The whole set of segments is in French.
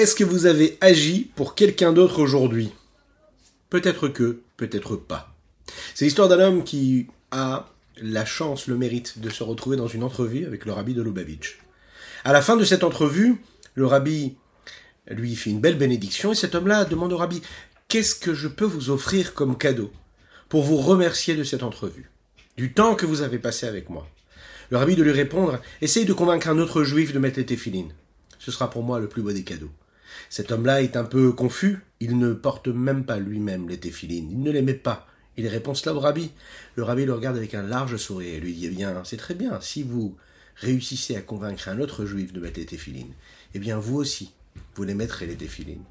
Est-ce que vous avez agi pour quelqu'un d'autre aujourd'hui? Peut-être que, peut-être pas. C'est l'histoire d'un homme qui a la chance, le mérite de se retrouver dans une entrevue avec le rabbi de Lubavitch. À la fin de cette entrevue, le rabbi lui fait une belle bénédiction et cet homme-là demande au rabbi « Qu'est-ce que je peux vous offrir comme cadeau pour vous remercier de cette entrevue, du temps que vous avez passé avec moi ?» Le rabbi de lui répondre « Essaye de convaincre un autre juif de mettre les téphilines. Ce sera pour moi le plus beau des cadeaux. » Cet homme-là est un peu confus, il ne porte même pas lui-même les téphilines, il ne les met pas. Il répond cela au rabbi. Le rabbi le regarde avec un large sourire et lui dit « Eh bien, c'est très bien, si vous réussissez à convaincre un autre juif de mettre les téphilines, eh bien vous aussi, vous les mettrez les téphilines. »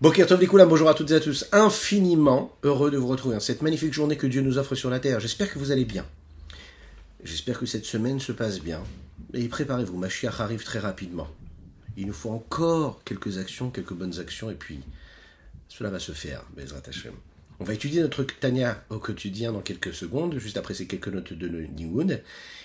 Boker Tov Likoulam, bonjour à toutes et à tous, infiniment heureux de vous retrouver dans cette magnifique journée que Dieu nous offre sur la terre. J'espère que vous allez bien. J'espère que cette semaine se passe bien. Et préparez-vous, Mashiach arrive très rapidement. Il nous faut encore quelques actions, quelques bonnes actions, et puis cela va se faire, Bezrat Hashem. On va étudier notre Tanya au quotidien dans quelques secondes, juste après ces quelques notes de Limoud.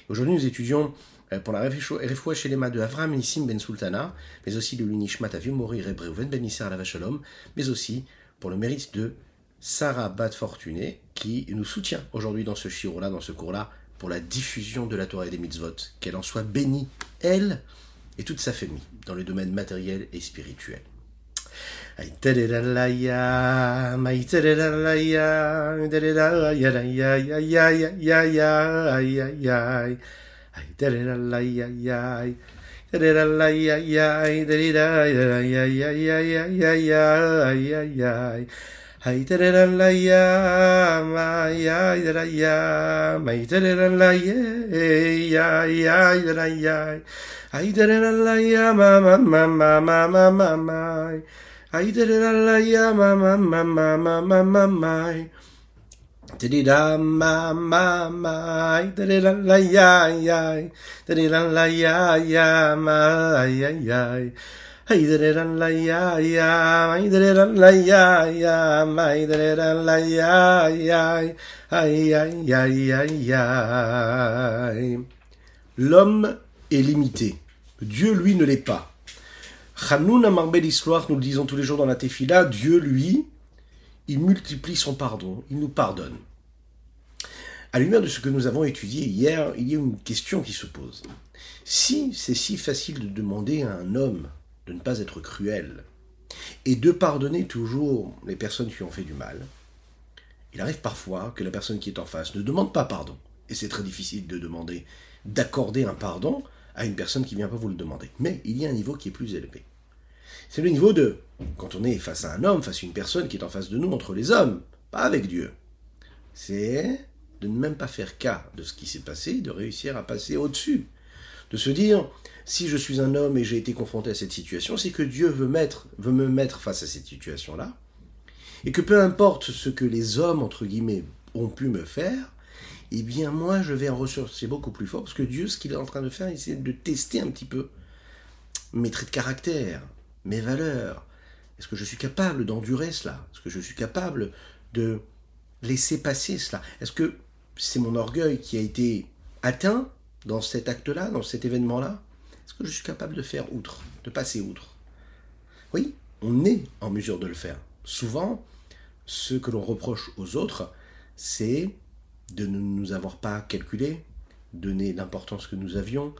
Aujourd'hui, nous étudions pour la Refoua Shelema de Avraham Nissim ben Sultana, mais aussi de l'Unishmat Aviv Mori Rebreuven ben Isar Lavashalom, mais aussi pour le mérite de Sarah Bat Fortuné, qui nous soutient aujourd'hui dans ce shiur-là, dans ce cours-là, pour la diffusion de la Torah et des mitzvot. Qu'elle en soit bénie, elle et toute sa famille, dans le domaine matériel et spirituel. L'homme est limité, Dieu lui ne l'est pas. Hanouna marbel isloach, nous le disons tous les jours dans la tefilla, Dieu lui, il multiplie son pardon, il nous pardonne. À la lumière de ce que nous avons étudié hier, il y a une question qui se pose. Si c'est si facile de demander à un homme de ne pas être cruel, et de pardonner toujours les personnes qui ont fait du mal, il arrive parfois que la personne qui est en face ne demande pas pardon. Et c'est très difficile de demander, d'accorder un pardon à une personne qui ne vient pas vous le demander. Mais il y a un niveau qui est plus élevé. C'est le niveau de, quand on est face à un homme, face à une personne qui est en face de nous, entre les hommes, pas avec Dieu. C'est de ne même pas faire cas de ce qui s'est passé, de réussir à passer au-dessus. De se dire, si je suis un homme et j'ai été confronté à cette situation, c'est que Dieu veut me mettre face à cette situation-là, et que peu importe ce que les hommes, entre guillemets, ont pu me faire, eh bien moi je vais en ressortir beaucoup plus fort, parce que Dieu, ce qu'il est en train de faire, il essaie de tester un petit peu mes traits de caractère, mes valeurs. Est-ce que je suis capable d'endurer cela? Est-ce que je suis capable de laisser passer cela? Est-ce que c'est mon orgueil qui a été atteint dans cet acte-là, dans cet événement-là? Est-ce que je suis capable de faire outre, de passer outre? Oui, on est en mesure de le faire. Souvent, ce que l'on reproche aux autres, c'est de ne nous avoir pas calculé, donner l'importance que nous avions,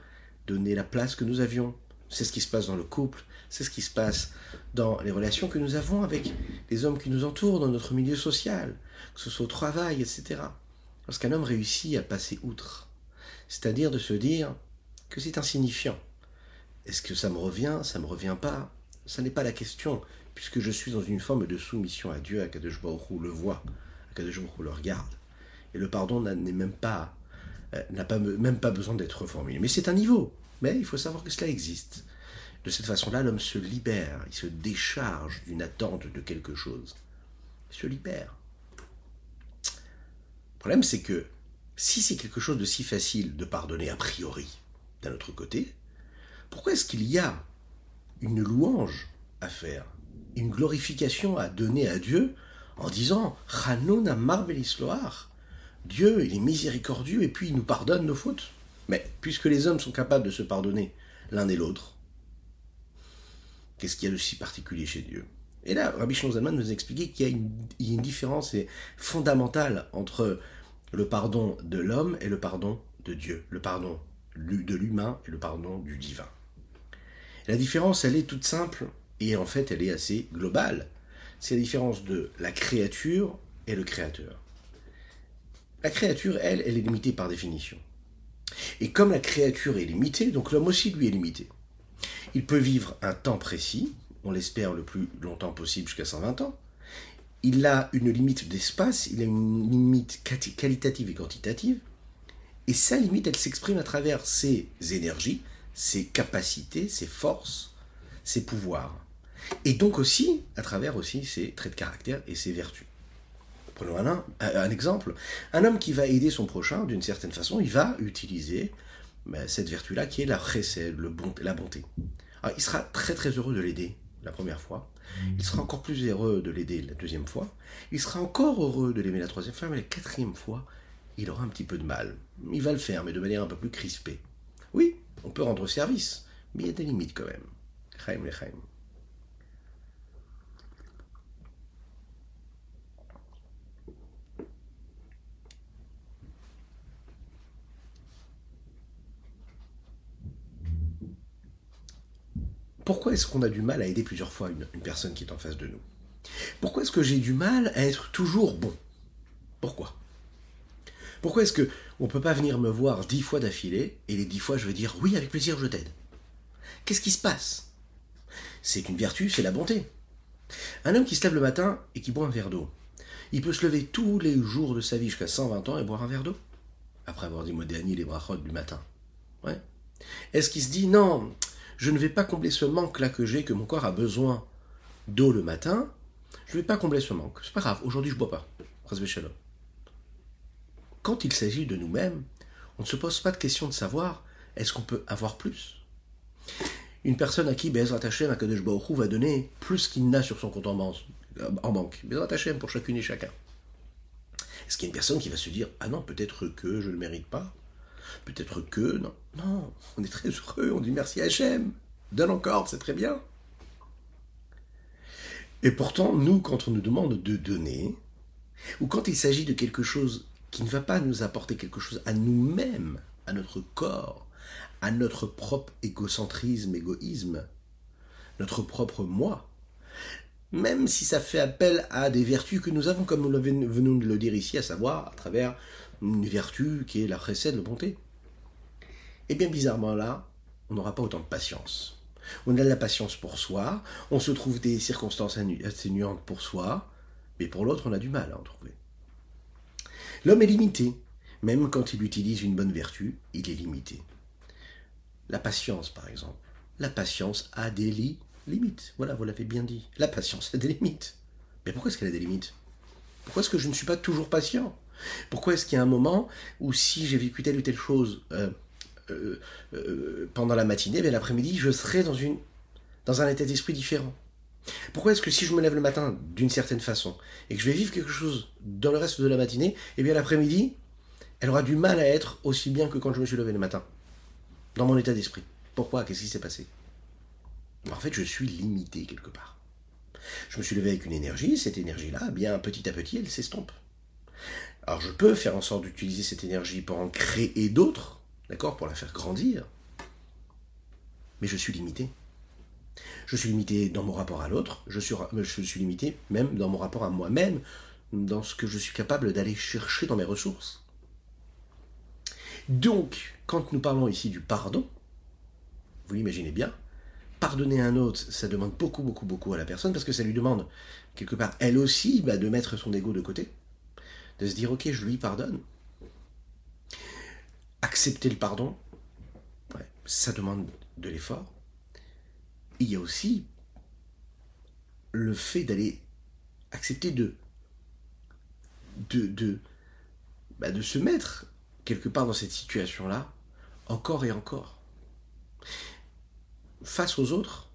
donner la place que nous avions. C'est ce qui se passe dans le couple, c'est ce qui se passe dans les relations que nous avons avec les hommes qui nous entourent, dans notre milieu social, que ce soit au travail, etc. Lorsqu'un homme réussit à passer outre, c'est-à-dire de se dire que c'est insignifiant. Est-ce que ça me revient pas? Ça n'est pas la question, puisque je suis dans une forme de soumission à Dieu, à Kaddosh Baruch Hu le voit, à Kaddosh Baruch Hu le regarde. Et le pardon n'a même pas besoin d'être formulé. Mais c'est un niveau, mais il faut savoir que cela existe. De cette façon-là, l'homme se libère, il se décharge d'une attente de quelque chose. Il se libère. Le problème, c'est que si c'est quelque chose de si facile de pardonner a priori, d'un autre côté, pourquoi est-ce qu'il y a une louange à faire, une glorification à donner à Dieu en disant « Hanouna marbel isloach » Dieu, il est miséricordieux et puis il nous pardonne nos fautes. Mais puisque les hommes sont capables de se pardonner l'un et l'autre, Qu'est-ce qu'il y a de si particulier chez Dieu? Et là, Rabbi Shmuel Zalman nous expliquait qu'il y a une différence fondamentale entre le pardon de l'homme et le pardon de Dieu, le pardon de l'humain et le pardon du divin. La différence, elle est toute simple et en fait, elle est assez globale. C'est la différence de la créature et le créateur. La créature, elle est limitée par définition. Et comme la créature est limitée, donc l'homme aussi, lui, est limité. Il peut vivre un temps précis, on l'espère le plus longtemps possible jusqu'à 120 ans. Il a une limite d'espace, il a une limite qualitative et quantitative. Et sa limite, elle s'exprime à travers ses énergies, ses capacités, ses forces, ses pouvoirs. Et donc aussi, à travers aussi ses traits de caractère et ses vertus. Prenons un exemple. Un homme qui va aider son prochain, d'une certaine façon, il va utiliser cette vertu-là qui est la chesed, la bonté. Alors, il sera très très heureux de l'aider la première fois. Il sera encore plus heureux de l'aider la deuxième fois. Il sera encore heureux de l'aimer la troisième fois, mais la quatrième fois, il aura un petit peu de mal. Il va le faire, mais de manière un peu plus crispée. Oui, on peut rendre service, mais il y a des limites quand même. Chaim le Chaim. Pourquoi est-ce qu'on a du mal à aider plusieurs fois une personne qui est en face de nous? Pourquoi est-ce que j'ai du mal à être toujours bon? Pourquoi est-ce qu'on ne peut pas venir me voir 10 fois d'affilée et les 10 fois je vais dire « oui, avec plaisir, je t'aide ». Qu'est-ce qui se passe? C'est une vertu, c'est la bonté. Un homme qui se lève le matin et qui boit un verre d'eau, il peut se lever tous les jours de sa vie jusqu'à 120 ans et boire un verre d'eau, après avoir dit modéani les brachot du matin. Ouais. Est-ce qu'il se dit « non, je ne vais pas combler ce manque-là que j'ai, que mon corps a besoin d'eau le matin, je ne vais pas combler ce manque, c'est pas grave, aujourd'hui je ne bois pas ». Khazvishalom. Quand il s'agit de nous-mêmes, on ne se pose pas de question de savoir est-ce qu'on peut avoir plus. Une personne à qui Bezrat Hashem, Akadosh Baroukh Hou va donner plus qu'il n'a sur son compte en banque. Bezrat Hashem pour chacune et chacun. Est-ce qu'il y a une personne qui va se dire « ah non, peut-être que je ne le mérite pas, peut-être que non ». Non, on est très heureux, on dit merci à Hachem, donne encore, c'est très bien. Et pourtant, nous, quand on nous demande de donner, ou quand il s'agit de quelque chose qui ne va pas nous apporter quelque chose à nous-mêmes, à notre corps, à notre propre égocentrisme, égoïsme, notre propre moi, même si ça fait appel à des vertus que nous avons, comme nous venons de le dire ici, à savoir à travers une vertu qui est la chesed, la bonté. Et bien bizarrement là, on n'aura pas autant de patience. On a de la patience pour soi, on se trouve des circonstances atténuantes pour soi, mais pour l'autre on a du mal à en trouver. L'homme est limité. Même quand il utilise une bonne vertu, il est limité. La patience, par exemple. La patience a des limites. Voilà, vous l'avez bien dit. La patience a des limites. Mais pourquoi est-ce qu'elle a des limites? Pourquoi est-ce que je ne suis pas toujours patient? Pourquoi est-ce qu'il y a un moment où si j'ai vécu telle ou telle chose pendant la matinée, ben, l'après-midi, je serai dans un état d'esprit différent? Pourquoi est-ce que si je me lève le matin d'une certaine façon et que je vais vivre quelque chose dans le reste de la matinée, eh bien l'après-midi, elle aura du mal à être aussi bien que quand je me suis levé le matin, dans mon état d'esprit? Pourquoi? Qu'est-ce qui s'est passé? En fait, je suis limité quelque part. Je me suis levé avec une énergie, cette énergie-là, eh bien petit à petit, elle s'estompe. Alors je peux faire en sorte d'utiliser cette énergie pour en créer d'autres, d'accord, pour la faire grandir, mais je suis limité. Je suis limité dans mon rapport à l'autre, je suis limité même dans mon rapport à moi-même, dans ce que je suis capable d'aller chercher dans mes ressources. Donc, quand nous parlons ici du pardon, vous l'imaginez bien, pardonner à un autre, ça demande beaucoup, beaucoup, beaucoup à la personne, parce que ça lui demande, quelque part, elle aussi, de mettre son ego de côté, de se dire, ok, je lui pardonne. Accepter le pardon, ouais, ça demande de l'effort. Il y a aussi le fait d'aller accepter de se mettre quelque part dans cette situation-là, encore et encore. Face aux autres,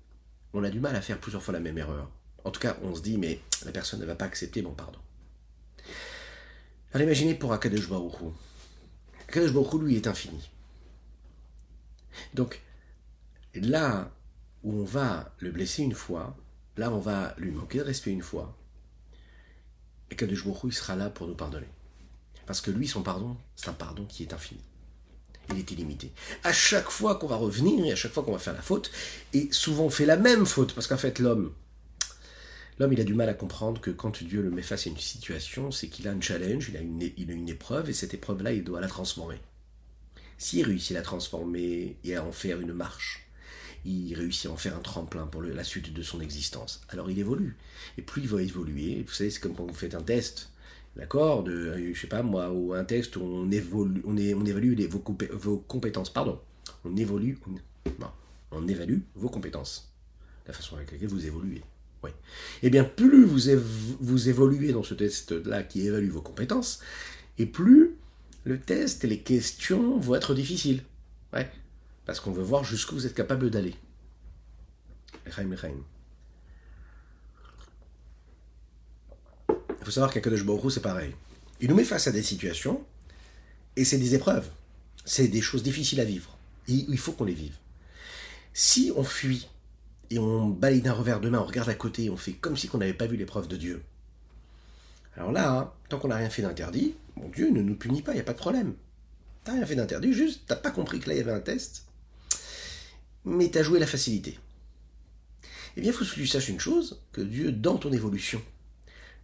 on a du mal à faire plusieurs fois la même erreur. En tout cas, on se dit, mais la personne ne va pas accepter mon pardon. Alors imaginez pour Akadosh Baroukh Hou. Akadosh Baroukh Hou, lui, est infini. Donc, là... où on va le blesser une fois, là on va lui manquer de respect une fois, et Kaddosh Baroukh Hou, il sera là pour nous pardonner. Parce que lui, son pardon, c'est un pardon qui est infini. Il est illimité. À chaque fois qu'on va revenir, et à chaque fois qu'on va faire la faute, et souvent on fait la même faute, parce qu'en fait l'homme il a du mal à comprendre que quand Dieu le met face à une situation, c'est qu'il a un challenge, il a une épreuve, et cette épreuve-là, il doit la transformer. S'il réussit à la transformer et à en faire une marche, il réussit à en faire un tremplin pour la suite de son existence, alors il évolue. Et plus il va évoluer, vous savez, c'est comme quand vous faites un test, d'accord, je sais pas moi, ou un test où on évalue vos compétences, la façon avec laquelle vous évoluez. Oui. Et bien plus vous évoluez dans ce test-là qui évalue vos compétences, et plus le test et les questions vont être difficiles, ouais, parce qu'on veut voir jusqu'où vous êtes capable d'aller. Chaim. Il faut savoir qu'Akadosh Baroukh Hou, c'est pareil. Il nous met face à des situations, et c'est des épreuves. C'est des choses difficiles à vivre. Il faut qu'on les vive. Si on fuit, et on balaye d'un revers de main, on regarde à côté, et on fait comme si on n'avait pas vu l'épreuve de Dieu. Alors là, hein, tant qu'on n'a rien fait d'interdit, bon, Dieu ne nous punit pas, il n'y a pas de problème. T'as rien fait d'interdit, juste, t'as pas compris que là, il y avait un test, mais t'as joué la facilité. Eh bien, il faut que tu saches une chose, que Dieu, dans ton évolution,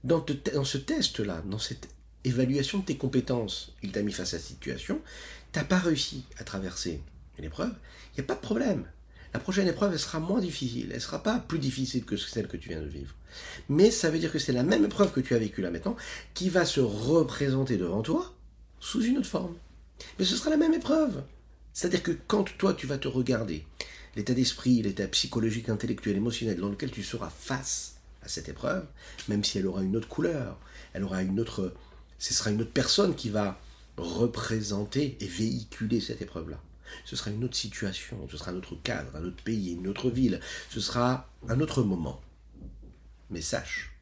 dans ce test-là, dans cette évaluation de tes compétences, il t'a mis face à cette situation, t'as pas réussi à traverser l'épreuve, il n'y a pas de problème. La prochaine épreuve, elle sera moins difficile, elle ne sera pas plus difficile que celle que tu viens de vivre. Mais ça veut dire que c'est la même épreuve que tu as vécue là maintenant, qui va se représenter devant toi sous une autre forme. Mais ce sera la même épreuve. C'est-à-dire que quand toi, tu vas te regarder, l'état d'esprit, l'état psychologique, intellectuel, émotionnel, dans lequel tu seras face à cette épreuve, même si elle aura une autre couleur, elle aura une autre, ce sera une autre personne qui va représenter et véhiculer cette épreuve-là. Ce sera une autre situation, ce sera un autre cadre, un autre pays, une autre ville, ce sera un autre moment. Mais sache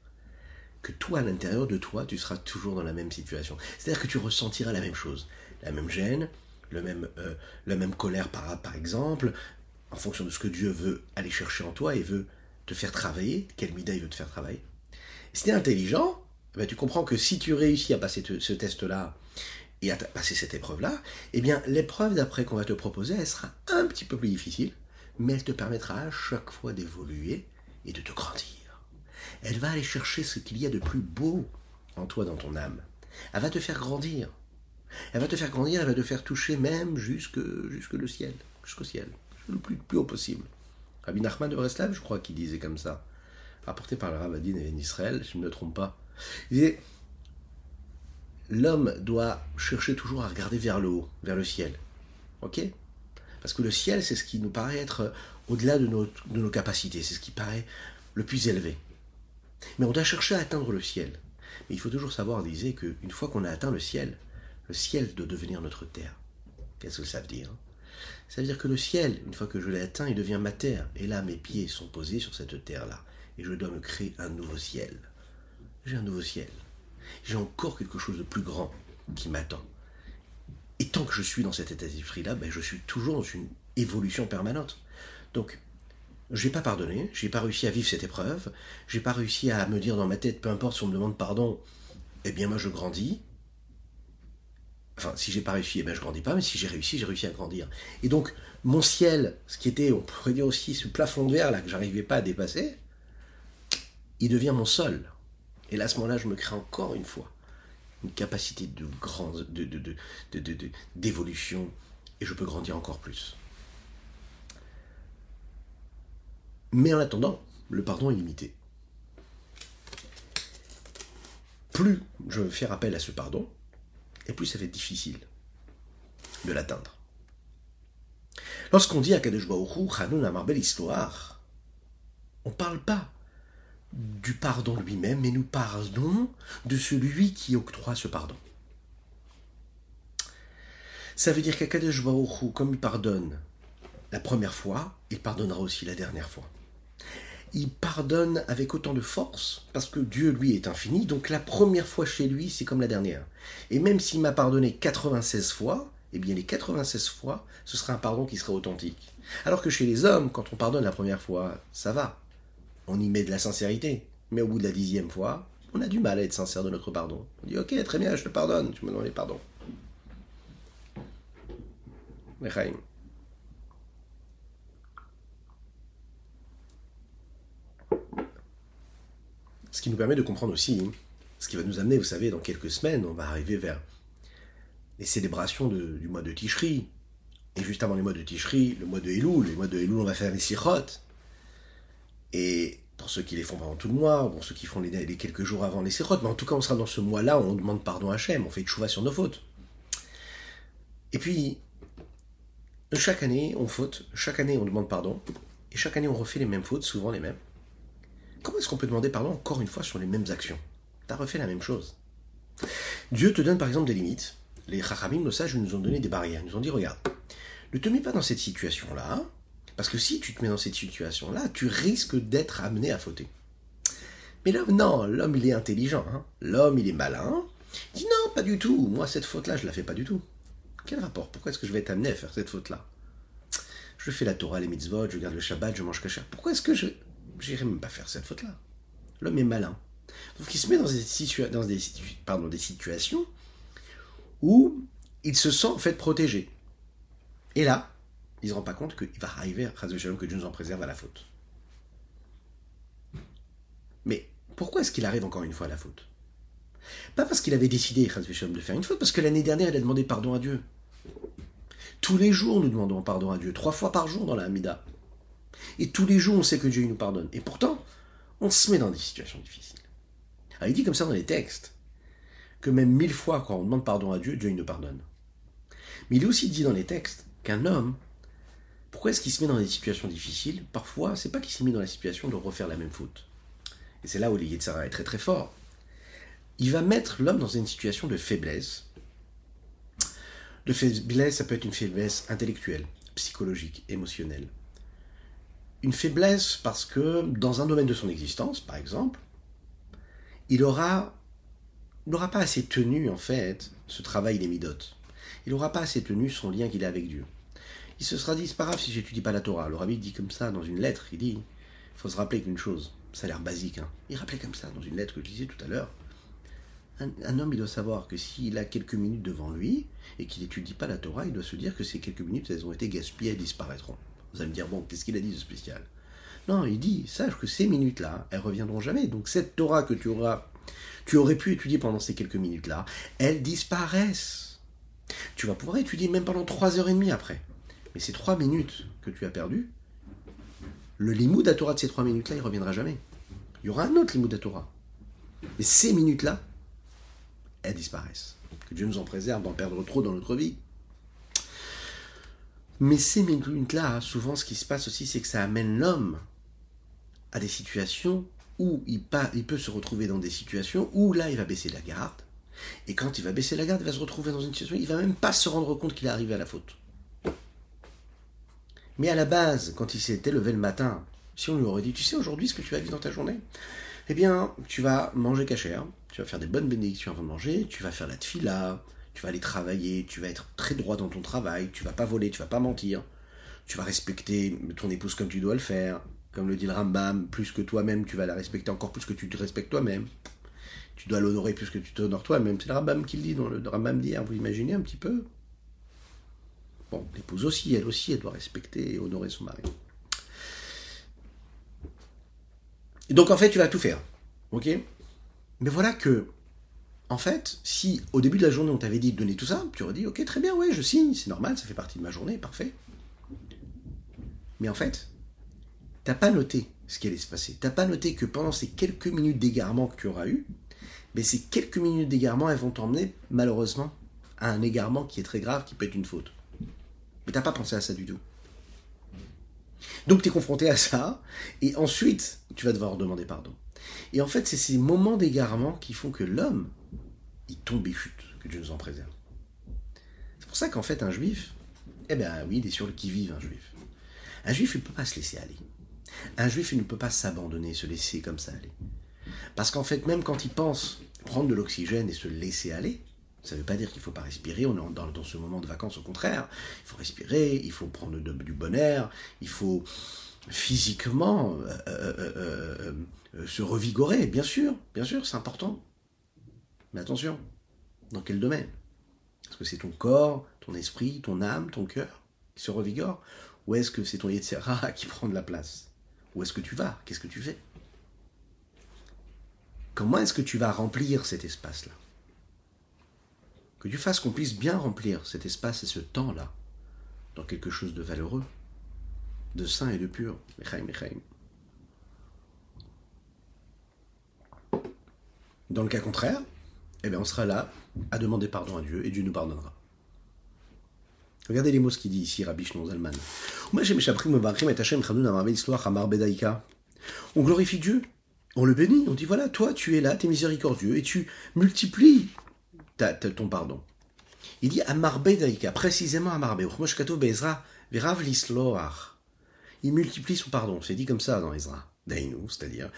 que toi, à l'intérieur de toi, tu seras toujours dans la même situation. C'est-à-dire que tu ressentiras la même chose, la même gêne, la même colère par exemple, en fonction de ce que Dieu veut aller chercher en toi et veut te faire travailler, quel mida il veut te faire travailler. Si t'es intelligent, ben tu comprends que si tu réussis à passer ce test-là et à passer cette épreuve-là, eh bien l'épreuve d'après qu'on va te proposer, elle sera un petit peu plus difficile, mais elle te permettra à chaque fois d'évoluer et de te grandir. Elle va aller chercher ce qu'il y a de plus beau en toi, dans ton âme. Elle va te faire grandir. Elle va te faire grandir, elle va te faire toucher même jusque le ciel, jusqu'au ciel, le plus haut possible. Rabbi Nachman de Breslav, je crois qu'il disait comme ça, rapporté par le Rabbin d'Israël, si je ne me trompe pas. Il disait, l'homme doit chercher toujours à regarder vers le haut, vers le ciel. Ok ? Parce que le ciel, c'est ce qui nous paraît être au-delà de nos capacités, c'est ce qui paraît le plus élevé. Mais on doit chercher à atteindre le ciel. Mais il faut toujours savoir, disait, qu'une fois qu'on a atteint le ciel doit devenir notre terre. Qu'est-ce que ça veut dire ? Ça veut dire que le ciel, une fois que je l'ai atteint, il devient ma terre. Et là, mes pieds sont posés sur cette terre-là. Et je dois me créer un nouveau ciel. J'ai un nouveau ciel. J'ai encore quelque chose de plus grand qui m'attend. Et tant que je suis dans cet état d'esprit-là, ben je suis toujours dans une évolution permanente. Donc, je n'ai pas pardonné, je n'ai pas réussi à vivre cette épreuve, je n'ai pas réussi à me dire dans ma tête, peu importe si on me demande pardon, eh bien moi je grandis. Enfin, si j'ai pas réussi, eh ben je grandis pas, mais si j'ai réussi à grandir. Et donc, mon ciel, ce qui était, on pourrait dire aussi, ce plafond de verre là que j'arrivais pas à dépasser, il devient mon sol. Et là, à ce moment-là, je me crée encore une fois une capacité d'évolution, et je peux grandir encore plus. Mais en attendant, le pardon est limité. Plus je vais faire appel à ce pardon, et plus ça va être difficile de l'atteindre. Lorsqu'on dit à Kaddosh Baroukh Hou, Hanouna marbel isloach, on ne parle pas du pardon lui-même, mais nous parlons de celui qui octroie ce pardon. Ça veut dire qu'Akadosh Baroukh Hou, comme il pardonne la première fois, il pardonnera aussi la dernière fois. Il pardonne avec autant de force, parce que Dieu, lui, est infini, donc la première fois chez lui, c'est comme la dernière. Et même s'il m'a pardonné 96 fois, eh bien les 96 fois, ce sera un pardon qui sera authentique. Alors que chez les hommes, quand on pardonne la première fois, ça va. On y met de la sincérité. Mais au bout de la 10e fois, on a du mal à être sincère de notre pardon. On dit « Ok, très bien, je te pardonne, tu me donnes les pardons. » Mais Chaim. Ce qui nous permet de comprendre aussi, ce qui va nous amener, vous savez, dans quelques semaines, on va arriver vers les célébrations du mois de Tishri. Et juste avant les mois de Tishri, le mois de Elul. Le mois de Elul, on va faire les Sichot. Et pour ceux qui les font pendant tout le mois, pour ceux qui font les quelques jours avant les Sichot, mais en tout cas, on sera dans ce mois-là où on demande pardon à Hachem, on fait teshuvah sur nos fautes. Et puis, chaque année, on faute, chaque année, on demande pardon, et chaque année, on refait les mêmes fautes, souvent les mêmes. Comment est-ce qu'on peut demander pardon encore une fois sur les mêmes actions? T'as refait la même chose. Dieu te donne par exemple des limites. Les chachamim, nos sages, nous ont donné des barrières. Ils nous ont dit, regarde, ne te mets pas dans cette situation-là, parce que si tu te mets dans cette situation-là, tu risques d'être amené à fauter. Mais l'homme, non, l'homme, il est intelligent. L'homme, il est malin. Il dit, non, pas du tout. Moi, cette faute-là, je la fais pas du tout. Quel rapport? Pourquoi est-ce que je vais être amené à faire cette faute-là? Je fais la Torah, les mitzvot, je garde le Shabbat, je mange kasher. Pourquoi est-ce que j'irai même pas faire cette faute-là? L'homme est malin. Donc il se met dans des situations où il se sent en fait protégé. Et là, il ne se rend pas compte qu'il va arriver à Khazvishalom, que Dieu nous en préserve à la faute. Mais pourquoi est-ce qu'il arrive encore une fois à la faute? Pas parce qu'il avait décidé, Khazvishalom, de faire une faute, parce que l'année dernière, il a demandé pardon à Dieu. Tous les jours, nous demandons pardon à Dieu, 3 fois par jour dans la Amidah. Et tous les jours, on sait que Dieu nous pardonne. Et pourtant, on se met dans des situations difficiles. Alors, il dit comme ça dans les textes, que même 1000 fois, quand on demande pardon à Dieu, Dieu nous pardonne. Mais il est aussi dit dans les textes qu'un homme, pourquoi est-ce qu'il se met dans des situations difficiles? Parfois, c'est pas qu'il s'est mis dans la situation de refaire la même faute. Et c'est là où le yetzer hara est très très fort. Il va mettre l'homme dans une situation de faiblesse. De faiblesse, ça peut être une faiblesse intellectuelle, psychologique, émotionnelle. Une faiblesse parce que dans un domaine de son existence, par exemple, il n'aura pas assez tenu, en fait, ce travail des midot. Il n'aura pas assez tenu son lien qu'il a avec Dieu. Il se sera dit, c'est pas grave si je n'étudie pas la Torah. Le rabbi dit comme ça dans une lettre, il dit, il faut se rappeler qu'une chose, ça a l'air basique. Il rappelait comme ça dans une lettre que je lisais tout à l'heure. Un homme, il doit savoir que s'il a quelques minutes devant lui et qu'il n'étudie pas la Torah, il doit se dire que ces quelques minutes, elles ont été gaspillées, elles disparaîtront. Vous allez me dire, bon, qu'est-ce qu'il a dit de spécial? Non, il dit, sache que ces minutes-là, elles reviendront jamais. Donc cette Torah que tu aurais pu étudier pendant ces quelques minutes-là, elles disparaissent. Tu vas pouvoir étudier même pendant 3h30 après. Mais ces 3 minutes que tu as perdues, le Limoud HaTorah de ces 3 minutes-là, il ne reviendra jamais. Il y aura un autre Limoud HaTorah. Mais ces minutes-là, elles disparaissent. Que Dieu nous en préserve d'en perdre trop dans notre vie. Mais ces minutes-là, souvent ce qui se passe aussi, c'est que ça amène l'homme à des situations où il peut se retrouver dans des situations où là, il va baisser la garde. Et quand il va baisser la garde, il va se retrouver dans une situation où il ne va même pas se rendre compte qu'il est arrivé à la faute. Mais à la base, quand il s'était levé le matin, si on lui aurait dit, tu sais aujourd'hui ce que tu as vu dans ta journée? Eh bien, tu vas manger kasher, tu vas faire des bonnes bénédictions avant de manger, tu vas faire la tefilla, tu vas aller travailler, tu vas être très droit dans ton travail, tu vas pas voler, tu vas pas mentir, tu vas respecter ton épouse comme tu dois le faire, comme le dit le Rambam, plus que toi-même, tu vas la respecter encore plus que tu te respectes toi-même, tu dois l'honorer plus que tu t'honores toi-même, c'est le Rambam qui le dit, dans le Rambam d'hier, vous imaginez un petit peu? Bon, l'épouse aussi, elle doit respecter et honorer son mari. Et donc en fait, tu vas tout faire, ok? Mais voilà que... En fait, si au début de la journée on t'avait dit de donner tout ça, tu aurais dit « Ok, très bien, ouais, je signe, c'est normal, ça fait partie de ma journée, parfait. » Mais en fait, t'as pas noté ce qui allait se passer. T'as pas noté que pendant ces quelques minutes d'égarement que tu auras eu, mais ces quelques minutes d'égarement, elles vont t'emmener, malheureusement, à un égarement qui est très grave, qui peut être une faute. Mais t'as pas pensé à ça du tout. Donc t'es confronté à ça, et ensuite, tu vas devoir demander pardon. Et en fait, c'est ces moments d'égarement qui font que l'homme, il tombe et chute, que Dieu nous en préserve. C'est pour ça qu'en fait, un juif, eh bien oui, il est sur le qui-vive, un juif. Un juif, il ne peut pas se laisser aller. Un juif, il ne peut pas s'abandonner, se laisser comme ça aller. Parce qu'en fait, même quand il pense prendre de l'oxygène et se laisser aller, Ça ne veut pas dire qu'il ne faut pas respirer, on est dans ce moment de vacances, au contraire. Il faut respirer, il faut prendre du bon air, il faut physiquement se revigorer, bien sûr, c'est important. Mais attention, dans quel domaine? Est-ce que c'est ton corps, ton esprit, ton âme, ton cœur qui se revigore? Ou est-ce que c'est ton yetzer hara qui prend de la place? Où est-ce que tu vas? Qu'est-ce que tu fais? Comment est-ce que tu vas remplir cet espace-là? Que Dieu fasse qu'on puisse bien remplir cet espace et ce temps-là dans quelque chose de valeureux, de saint et de pur. Chaim. Dans le cas contraire, eh bien on sera là à demander pardon à Dieu et Dieu nous pardonnera. Regardez les mots ce qu'il dit ici, Rabbi Shmuel Zalman. On glorifie Dieu, on le bénit, on dit voilà, toi tu es là, tu es miséricordieux et tu multiplies ton pardon. Il dit amarbe daika, précisément amarbe. Il multiplie son pardon. C'est dit comme ça dans Ezra. Dainu, c'est-à-dire.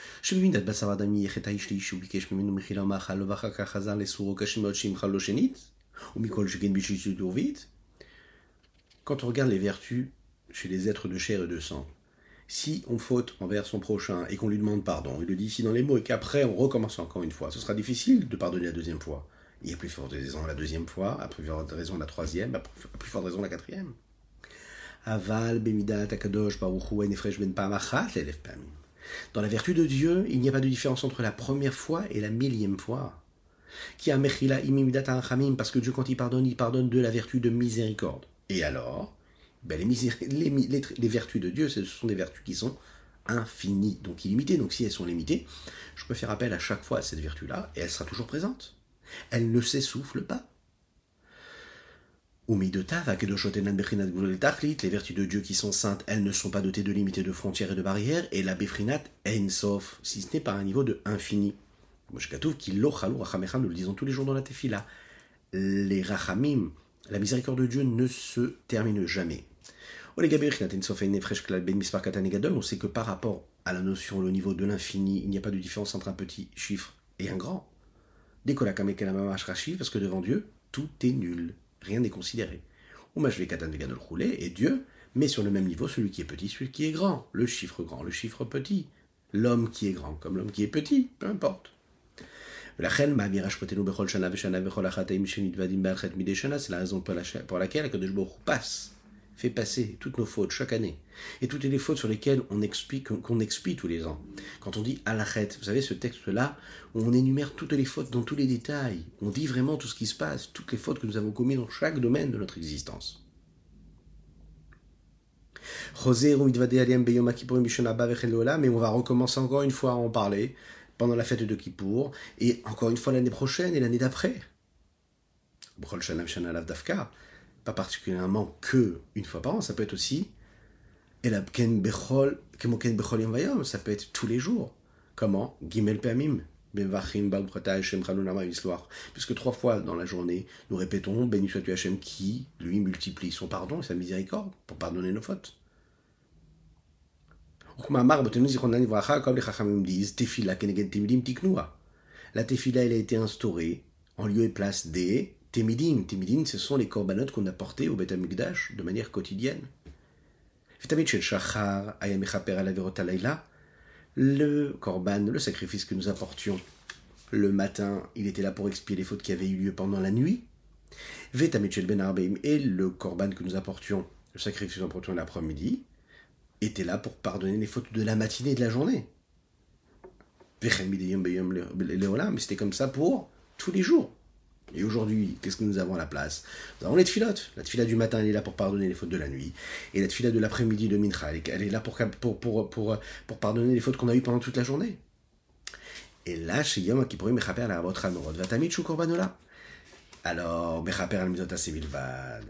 Quand on regarde les vertus chez les êtres de chair et de sang, si on faute envers son prochain et qu'on lui demande pardon, il le dit ici dans les mots, et qu'après on recommence encore une fois, ce sera difficile de pardonner la deuxième fois. Il y a plus forte raison la deuxième fois, à plus forte raison la troisième, à plus forte raison la quatrième. Aval, bemidat, Akadosh, Baroukh Hou, enefresh ben pamachat, l'élève pamim. Dans la vertu de Dieu, il n'y a pas de différence entre la première fois et la millième fois. Qui a mechila imimidat à Rahamim, parce que Dieu, quand il pardonne de la vertu de miséricorde. Et alors, ben les vertus de Dieu, ce sont des vertus qui sont infinies, donc illimitées. Donc si elles sont limitées, je peux faire appel à chaque fois à cette vertu-là, et elle sera toujours présente. Elle ne s'essouffle pas. Les vertus de Dieu qui sont saintes, elles ne sont pas dotées de limites, de frontières et de barrières, et la Befrinat Ensof, si ce n'est par un niveau de infini. Nous le disons tous les jours dans la tefilla. Les Rahamim, la miséricorde de Dieu ne se termine jamais. On sait que par rapport à la notion, au niveau de l'infini, il n'y a pas de différence entre un petit chiffre et un grand. Parce que devant Dieu, tout est nul, rien n'est considéré. Et Dieu met sur le même niveau celui qui est petit, celui qui est grand, le chiffre petit, l'homme qui est grand comme l'homme qui est petit, peu importe. C'est la raison pour laquelle Kaddosh Baroukh Hou fait passer toutes nos fautes chaque année, et toutes les fautes sur lesquelles on expie, qu'on expie tous les ans. Quand on dit « alachet », vous savez, ce texte-là, on énumère toutes les fautes dans tous les détails, on dit vraiment tout ce qui se passe, toutes les fautes que nous avons commises dans chaque domaine de notre existence. « Mais on va recommencer encore une fois à en parler pendant la fête de Kippour, et encore une fois l'année prochaine et l'année d'après. » Pas particulièrement que une fois par an, ça peut être aussi ça peut être tous les jours. Comment? Puisque 3 fois dans la journée, nous répétons béni sois-tu Hachem qui, lui, multiplie son pardon et sa miséricorde pour pardonner nos fautes. Comme les chachamim disent, tefilla keneged témidim tiknua. La tefilla, elle a été instaurée en lieu et place des Témidim. Témidim, ce sont les corbanotes qu'on a portées au Beth Amikdash de manière quotidienne. Le corban, le sacrifice que nous apportions le matin, il était là pour expier les fautes qui avaient eu lieu pendant la nuit. Et le corban que nous apportions, le sacrifice que nous apportions l'après-midi, était là pour pardonner les fautes de la matinée et de la journée. Mais c'était comme ça pour tous les jours. Et aujourd'hui, qu'est-ce que nous avons à la place? Nous avons les téphilotes. La téphila du matin, elle est là pour pardonner les fautes de la nuit. Et la téphila de l'après-midi de Mincha, elle est là pour pardonner les fautes qu'on a eues pendant toute la journée. Et là, chez Yom Kippourim, mechaper la votre amourot, vatamichu korbanola. Alors, mechaper al midot sevilvad.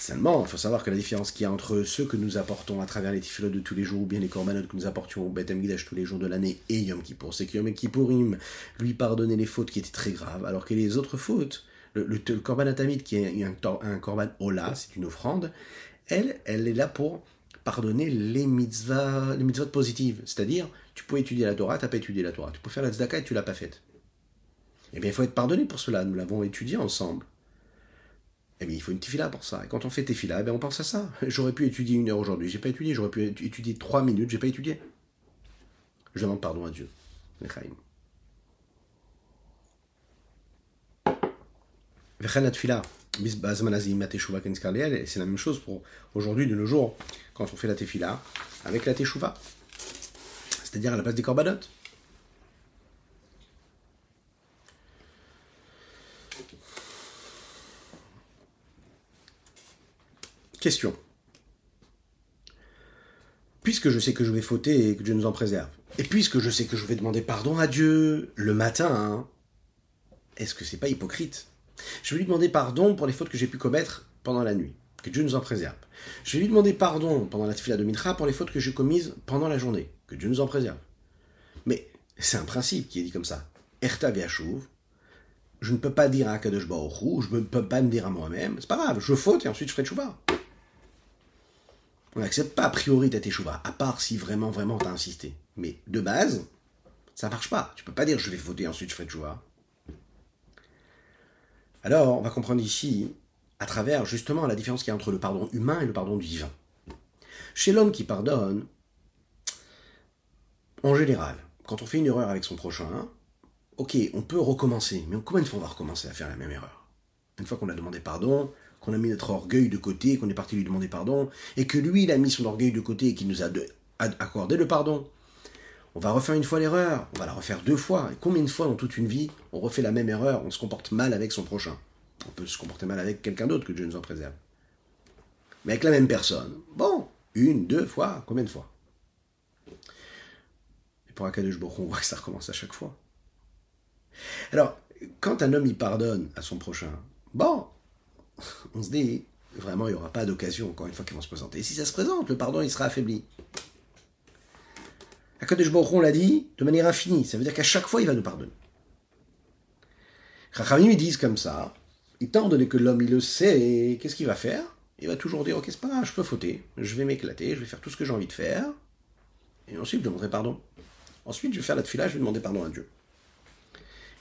Seulement, il faut savoir que la différence qu'il y a entre ceux que nous apportons à travers les tefillot de tous les jours ou bien les corbanotes que nous apportions au Beth Amikdash tous les jours de l'année et Yom Kippour, c'est que Yom Kippourim lui pardonnait les fautes qui étaient très graves, alors que les autres fautes, le korban atamid qui est un korban ola, c'est une offrande, elle est là pour pardonner les mitzvot positives. C'est-à-dire, tu peux étudier la Torah, tu n'as pas étudié la Torah, tu peux faire la tzedaka et tu ne l'as pas faite. Eh bien, il faut être pardonné pour cela. Nous l'avons étudié ensemble. Eh bien, il faut une tefilla pour ça. Et quand on fait tefilla, eh bien, on pense à ça. J'aurais pu étudier 1 heure aujourd'hui, j'ai pas étudié. J'aurais pu étudier 3 minutes, j'ai pas étudié. Je demande pardon à Dieu. C'est la même chose pour aujourd'hui, de nos jours, quand on fait la tefilla avec la teshuvah, c'est-à-dire à la place des korbanot. Question. Puisque je sais que je vais fauter et que Dieu nous en préserve, et puisque je sais que je vais demander pardon à Dieu le matin, est-ce que c'est pas hypocrite? Je vais lui demander pardon pour les fautes que j'ai pu commettre pendant la nuit, que Dieu nous en préserve. Je vais lui demander pardon pendant la tefilla de Mincha pour les fautes que j'ai commises pendant la journée, que Dieu nous en préserve. Mais c'est un principe qui est dit comme ça. Erta ve'ashuv. Je ne peux pas dire à Akadosh Baroukh Hou, je ne peux pas me dire à moi-même, c'est pas grave, je faute et ensuite je ferai teshuvah. On n'accepte pas a priori ta teshuvah, à part si vraiment, vraiment t'as insisté. Mais de base, ça marche pas. Tu peux pas dire je vais fauter, ensuite je ferai teshuvah. Alors, on va comprendre ici, à travers justement la différence qu'il y a entre le pardon humain et le pardon divin. Chez l'homme qui pardonne, en général, quand on fait une erreur avec son prochain, ok, on peut recommencer, mais combien de fois on va recommencer à faire la même erreur? Une fois qu'on a demandé pardon, qu'on a mis notre orgueil de côté, qu'on est parti lui demander pardon, et que lui, il a mis son orgueil de côté et qu'il nous a accordé le pardon. On va refaire une fois l'erreur, on va la refaire 2 fois. Et combien de fois dans toute une vie, on refait la même erreur, on se comporte mal avec son prochain? On peut se comporter mal avec quelqu'un d'autre, que Dieu nous en préserve. Mais avec la même personne, bon, 1, 2 fois, combien de fois? Et pour Akadosh Baroukh Hou, on voit que ça recommence à chaque fois. Alors, quand un homme, il pardonne à son prochain, bon, on se dit, vraiment, il n'y aura pas d'occasion, encore une fois, qu'ils vont se présenter. Et si ça se présente, le pardon, il sera affaibli. Akadosh Baroukh Hou, on l'a dit, de manière infinie. Ça veut dire qu'à chaque fois, il va nous pardonner. Chachamim, ils disent comme ça, étant donné que l'homme, il le sait, qu'est-ce qu'il va faire? Il va toujours dire, ok, c'est pas grave, je peux fauter, je vais m'éclater, je vais faire tout ce que j'ai envie de faire, et ensuite, je demanderai pardon. Ensuite, je vais faire la tefilla, je vais demander pardon à Dieu.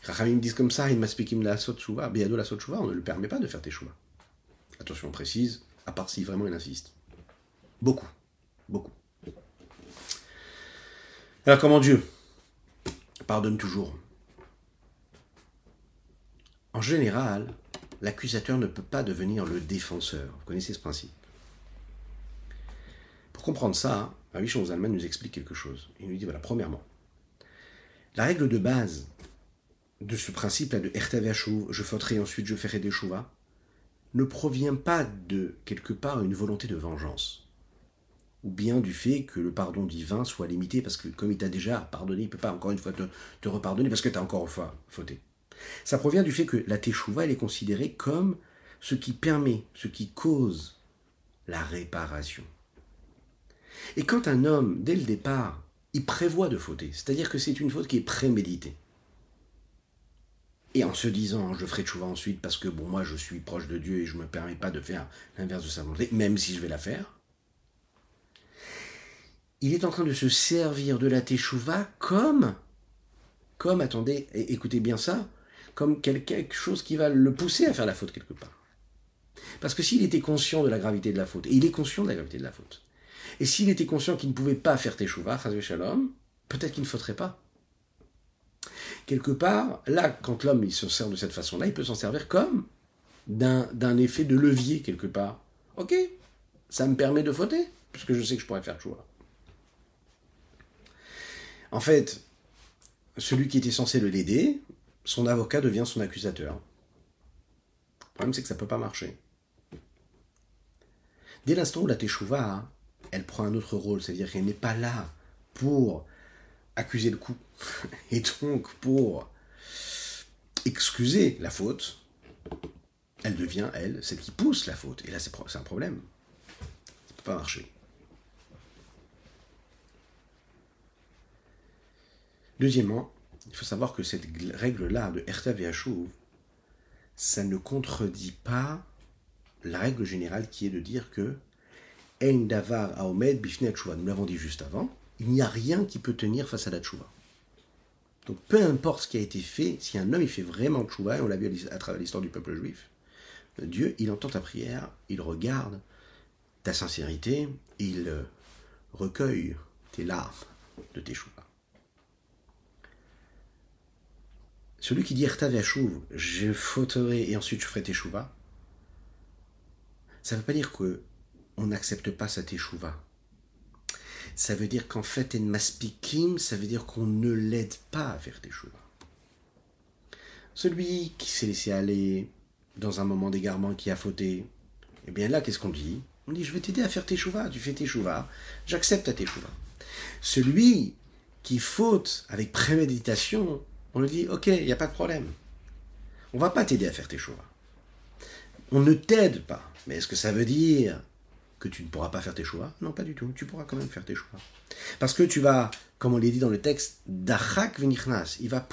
Rahamim disent comme ça, il m'a expliqué la teshuvah, biado la teshuvah, on ne lui permet pas de faire teshuvah. Attention, on précise, à part si vraiment il insiste. Beaucoup, beaucoup. Alors comment Dieu pardonne toujours? En général, l'accusateur ne peut pas devenir le défenseur. Vous connaissez ce principe. Pour comprendre ça, Rabbi Chon Zalman nous explique quelque chose. Il nous dit, voilà, premièrement, la règle de base de ce principe-là de « je fauterai, ensuite je ferai des teshuvah » ne provient pas de, quelque part, une volonté de vengeance, ou bien du fait que le pardon divin soit limité, parce que comme il t'a déjà pardonné, il ne peut pas encore une fois te repardonner, parce que tu as encore une fois fauté. Ça provient du fait que la teshuvah, elle est considérée comme ce qui permet, ce qui cause la réparation. Et quand un homme, dès le départ, il prévoit de fauter, c'est-à-dire que c'est une faute qui est préméditée, et en se disant, je ferai teshuvah ensuite parce que bon, moi je suis proche de Dieu et je ne me permets pas de faire l'inverse de sa volonté, même si je vais la faire. Il est en train de se servir de la teshuvah comme attendez, écoutez bien ça, comme quelque chose qui va le pousser à faire la faute quelque part. Parce que s'il était conscient de la gravité de la faute, et il est conscient de la gravité de la faute, et s'il était conscient qu'il ne pouvait pas faire teshuvah, Khazvishalom, peut-être qu'il ne fauterait pas. Quelque part, là, quand l'homme il se sert de cette façon-là, il peut s'en servir comme d'un effet de levier, quelque part. Ok, ça me permet de fauter, puisque je sais que je pourrais faire teshuvah. En fait, celui qui était censé l'aider, son avocat devient son accusateur. Le problème, c'est que ça ne peut pas marcher. Dès l'instant où la teshuvah, elle prend un autre rôle, c'est-à-dire qu'elle n'est pas là pour accuser le coup, et donc pour excuser la faute, elle devient, elle, celle qui pousse la faute. Et là, c'est un problème. Ça ne peut pas marcher. Deuxièmement, il faut savoir que cette règle-là de Erta ve'ashuv, ça ne contredit pas la règle générale qui est de dire que Ein davar haomed bifnei hateshuvah. Nous l'avons dit juste avant. Il n'y a rien qui peut tenir face à la teshuvah. Donc peu importe ce qui a été fait, si un homme il fait vraiment teshuvah, et on l'a vu à travers l'histoire du peuple juif, Dieu il entend ta prière, il regarde ta sincérité, il recueille tes larmes de tes teshuvah. Celui qui dit Ertav Yashuv, je fauterai et ensuite je ferai teshuvah, ça ne veut pas dire qu'on n'accepte pas sa teshuvah. Ça veut dire qu'en fait, enmaspikim, ça veut dire qu'on ne l'aide pas à faire teshuvah. Celui qui s'est laissé aller dans un moment d'égarement, qui a fauté, eh bien là, qu'est-ce qu'on dit ? On dit, je vais t'aider à faire teshuvah, tu fais teshuvah, j'accepte ta teshuvah. Celui qui faute avec préméditation, on lui dit, ok, il n'y a pas de problème. On ne va pas t'aider à faire teshuvah. On ne t'aide pas. Mais est-ce que ça veut dire que tu ne pourras pas faire teshuvah? Non, pas du tout. Tu pourras quand même faire teshuvah. Parce que tu vas, comme on l'a dit dans le texte, dachak venichnas, il va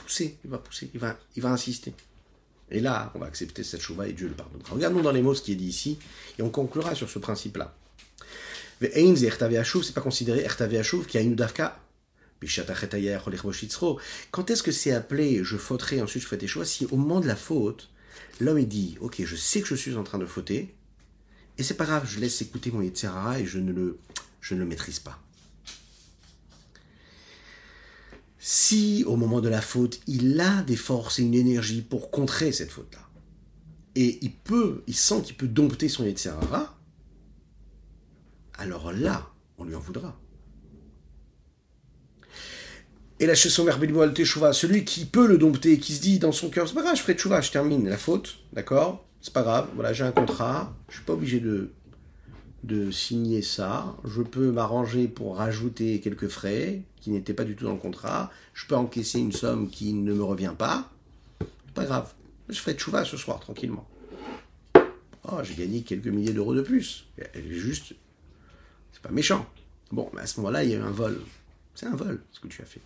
insister. Et là, on va accepter cette teshuvah et Dieu le pardonnera. Regardons dans les mots ce qui est dit ici, et on conclura sur ce principe-là. Ve'ein ze ertav yashuv, c'est pas considéré ertav yashuv qui a une davka. Quand est-ce que c'est appelé je fauterai, ensuite je ferai teshuvah? Si au moment de la faute, l'homme il dit, ok, je sais que je suis en train de fauter, et c'est pas grave, je laisse écouter mon yetzer hara et je ne le maîtrise pas. Si, au moment de la faute, il a des forces et une énergie pour contrer cette faute-là, et il sent qu'il peut dompter son yetzer hara, alors là, on lui en voudra. Et la chez son mère béliboal teshuvah, celui qui peut le dompter, qui se dit dans son cœur, c'est pas grave, je ferai teshuvah, je termine la faute, d'accord ? C'est pas grave, voilà, j'ai un contrat, je suis pas obligé de signer ça, je peux m'arranger pour rajouter quelques frais qui n'étaient pas du tout dans le contrat, je peux encaisser une somme qui ne me revient pas, c'est pas grave, je ferai teshuvah ce soir, tranquillement. Oh, j'ai gagné quelques milliers d'euros de plus, juste, c'est pas méchant. Bon, mais à ce moment-là, il y a eu un vol, c'est un vol ce que tu as fait.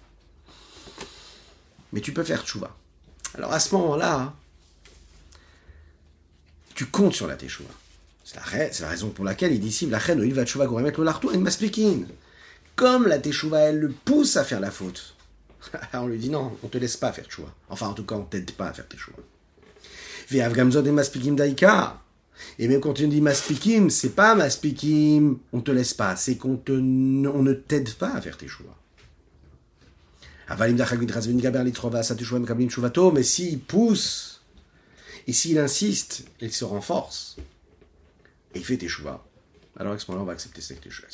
Mais tu peux faire teshuvah. Alors à ce moment-là, tu comptes sur la teshuvah. C'est la raison pour laquelle il dit la reine il va teshuvah goremet le lartou en maspikin. Comme la teshuvah elle le pousse à faire la faute. On lui dit non, on te laisse pas faire teshuvah. Enfin en tout cas, on t'aide pas à faire teshuvah. Ve'av gamzon de maspikim daika. Et même quand on dit maspikim, c'est pas maspikim, on te laisse pas, c'est qu'on ne t'aide pas à faire teshuvah. Avalim dachak mitraz ben gaber litrova sa teshuvah mekablim teshuvato, mais s'il pousse et s'il insiste, il se renforce, et il fait teshuvah, alors à ce moment-là, on va accepter cette teshuvah.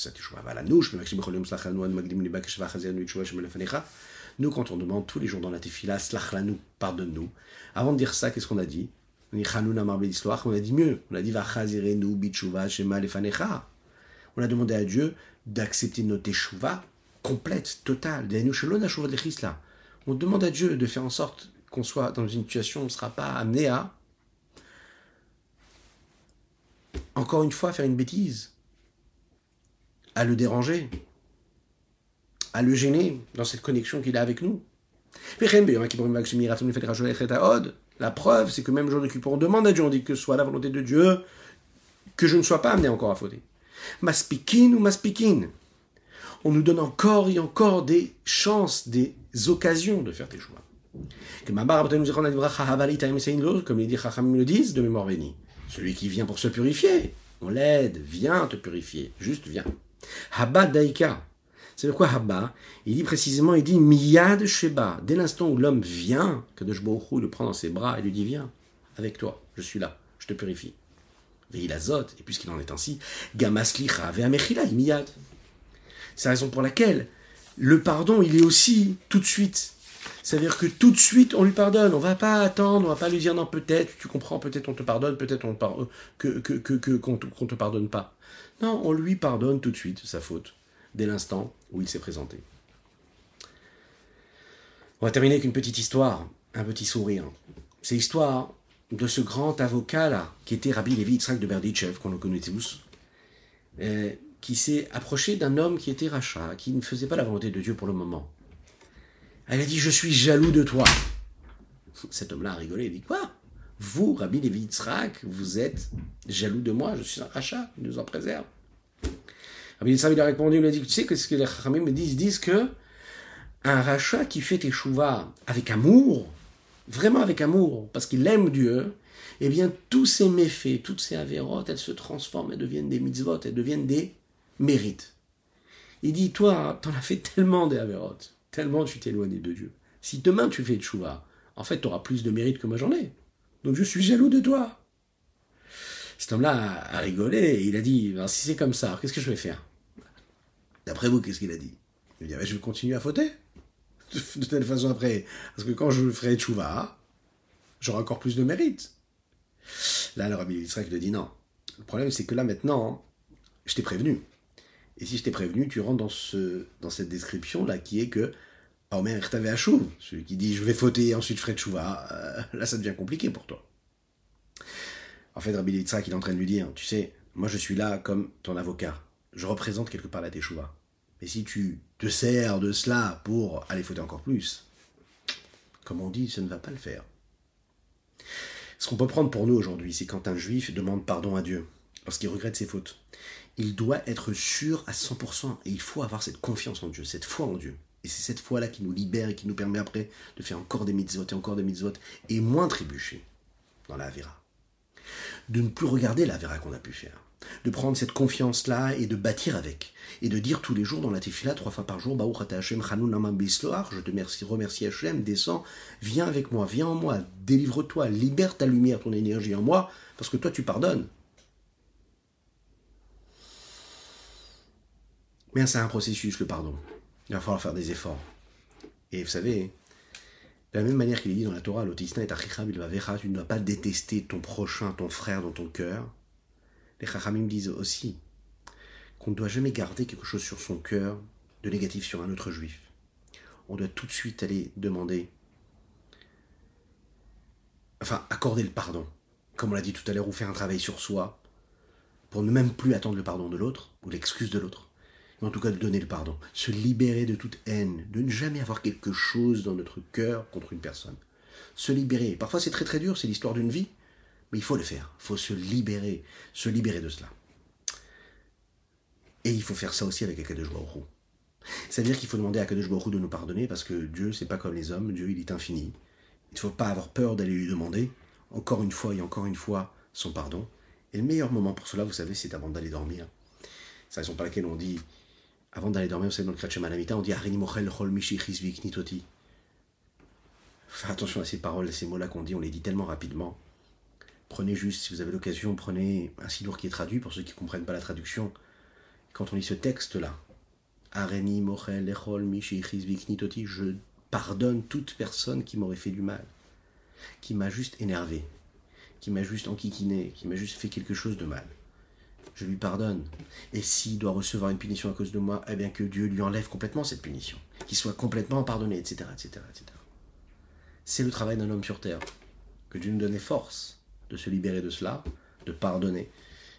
Nous, quand on demande tous les jours dans la tefilla, slachlanu, pardonne-nous, avant de dire ça, qu'est-ce qu'on a dit? On a dit Hanouna marbel isloach, on a dit mieux, on a dit vachazirenu biteshuvah shema lefanecha. On a demandé à Dieu d'accepter notre teshuvah complète, totale. On demande à Dieu de faire en sorte qu'on soit dans une situation où on ne sera pas amené à encore une fois faire une bêtise, à le déranger, à le gêner dans cette connexion qu'il a avec nous. La preuve, c'est que même jour de Kippourim, on demande à Dieu, on dit que ce soit la volonté de Dieu, que je ne sois pas amené encore à fauter. Maspikin ou maspikin, on nous donne encore et encore des chances, des occasions de faire des choix. Comme il dit, chachamim le disent, de mémoire bénie. Celui qui vient pour se purifier, on l'aide, viens te purifier, juste viens. Haba daika, c'est de quoi haba? Il dit précisément, il dit miyad sheba, dès l'instant où l'homme vient, Kaddosh Baroukh Hou le prend dans ses bras et lui dit viens, avec toi, je suis là, je te purifie. Ve'il azot, et puisqu'il en est ainsi, gamaslicha ve'amechila miyad. C'est la raison pour laquelle le pardon, il est aussi tout de suite. Ça veut dire que tout de suite, on lui pardonne. On ne va pas attendre, on ne va pas lui dire « Non, peut-être, tu comprends, peut-être on te pardonne, peut-être on qu'on te pardonne pas. » Non, on lui pardonne tout de suite sa faute, dès l'instant où il s'est présenté. On va terminer avec une petite histoire, un petit sourire. C'est l'histoire de ce grand avocat-là, qui était Rabbi Yitzhak de Berditchev, qu'on le connaît tous, qui s'est approché d'un homme qui était racha, qui ne faisait pas la volonté de Dieu pour le moment. Elle a dit « Je suis jaloux de toi ». Cet homme-là a rigolé, il dit « Quoi ? Vous, Rabbi Yitzhak, vous êtes jaloux de moi, je suis un rachat, il nous en préserve. » Rabbi Yitzhak, il a répondu, il a dit « Tu sais ce que les chachamim me disent ? Ils disent que un racha qui fait teshuvah avec amour, vraiment avec amour, parce qu'il aime Dieu, eh bien tous ces méfaits, toutes ces averotes, elles se transforment, elles deviennent des mitzvot, elles deviennent des mérites. Il dit, toi, t'en as fait tellement des averotes, tellement tu t'es éloigné de Dieu. Si demain tu fais teshuvah, en fait, tu auras plus de mérite que moi j'en ai. Donc je suis jaloux de toi. Cet homme-là a rigolé et il a dit, ben, si c'est comme ça, qu'est-ce que je vais faire? D'après vous, qu'est-ce qu'il a dit? Il dit, ben, je vais continuer à fauter. De telle façon après, parce que quand je ferai teshuvah, j'aurai encore plus de mérite. Là, le Rabbi Yitzhak lui dit non. Le problème, c'est que là, maintenant, je t'ai prévenu. Et si je t'ai prévenu, tu rentres dans cette description-là qui est que Omer t'avait à chouv, celui qui dit je vais fauter et ensuite je ferai teshuvah, là, ça devient compliqué pour toi. En fait, Rabbi Yitzhak, il est en train de lui dire, tu sais, moi, je suis là comme ton avocat. Je représente quelque part la teshuvah. Mais si tu te sers de cela pour aller fauter encore plus, comme on dit, ça ne va pas le faire. Ce qu'on peut prendre pour nous aujourd'hui, c'est quand un juif demande pardon à Dieu, lorsqu'il regrette ses fautes, il doit être sûr à 100%, et il faut avoir cette confiance en Dieu, cette foi en Dieu. Et c'est cette foi-là qui nous libère et qui nous permet après de faire encore des mitzvot, et moins trébucher dans la avera. De ne plus regarder la avera qu'on a pu faire. De prendre cette confiance-là et de bâtir avec. Et de dire tous les jours dans la tefilla, 3 fois par jour, Baruch atah Hashem, Hanouna marbel isloach, je te remercie Hachem, descends, viens avec moi, viens en moi, délivre-toi, libère ta lumière, ton énergie en moi, parce que toi tu pardonnes. Mais c'est un processus, le pardon. Il va falloir faire des efforts. Et vous savez, de la même manière qu'il est dit dans la Torah, l'otisna et achicha bil vavecha, tu ne dois pas détester ton prochain, ton frère dans ton cœur. Les chachamim disent aussi qu'on ne doit jamais garder quelque chose sur son cœur de négatif sur un autre juif. On doit tout de suite aller demander, enfin accorder le pardon, comme on l'a dit tout à l'heure, ou faire un travail sur soi, pour ne même plus attendre le pardon de l'autre, ou l'excuse de l'autre, mais en tout cas de donner le pardon, se libérer de toute haine, de ne jamais avoir quelque chose dans notre cœur contre une personne. Se libérer, parfois c'est très très dur, c'est l'histoire d'une vie, mais il faut le faire, il faut se libérer de cela. Et il faut faire ça aussi avec Akadosh Baroukh Hou. C'est-à-dire qu'il faut demander à Akadosh Baroukh Hou de nous pardonner, parce que Dieu, c'est pas comme les hommes, Dieu, il est infini. Il ne faut pas avoir peur d'aller lui demander, encore une fois et encore une fois, son pardon. Et le meilleur moment pour cela, vous savez, c'est avant d'aller dormir. C'est la raison pour laquelle on dit, avant d'aller dormir, vous savez, dans le Krachem à l'Amidah, on dit « Harini mochel chol mishi chizvi knitoti ». Faites attention à ces paroles, à ces mots-là qu'on dit, on les dit tellement rapidement. Prenez juste, si vous avez l'occasion, prenez un sidour qui est traduit, pour ceux qui ne comprennent pas la traduction. Quand on lit ce texte-là, « Areni mochel echol mishi chizvi knitoti », je pardonne toute personne qui m'aurait fait du mal, qui m'a juste énervé, qui m'a juste enquiquiné, qui m'a juste fait quelque chose de mal. Je lui pardonne. Et s'il doit recevoir une punition à cause de moi, eh bien que Dieu lui enlève complètement cette punition, qu'il soit complètement pardonné, etc., etc., etc. C'est le travail d'un homme sur terre. Que Dieu nous donne les forces de se libérer de cela, de pardonner,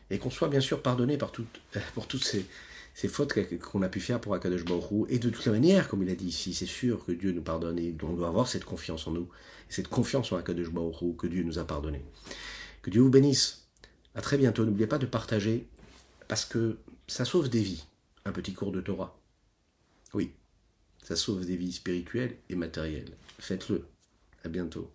et qu'on soit bien sûr pardonné pour toutes ces fautes qu'on a pu faire pour Akadosh Baroukh Hou. Et de toute manière, comme il a dit ici, c'est sûr que Dieu nous pardonne et on doit avoir cette confiance en nous, cette confiance en Akadosh Baroukh Hou que Dieu nous a pardonné. Que Dieu vous bénisse. À très bientôt, n'oubliez pas de partager, parce que ça sauve des vies, un petit cours de Torah. Oui, ça sauve des vies spirituelles et matérielles. Faites-le. À bientôt.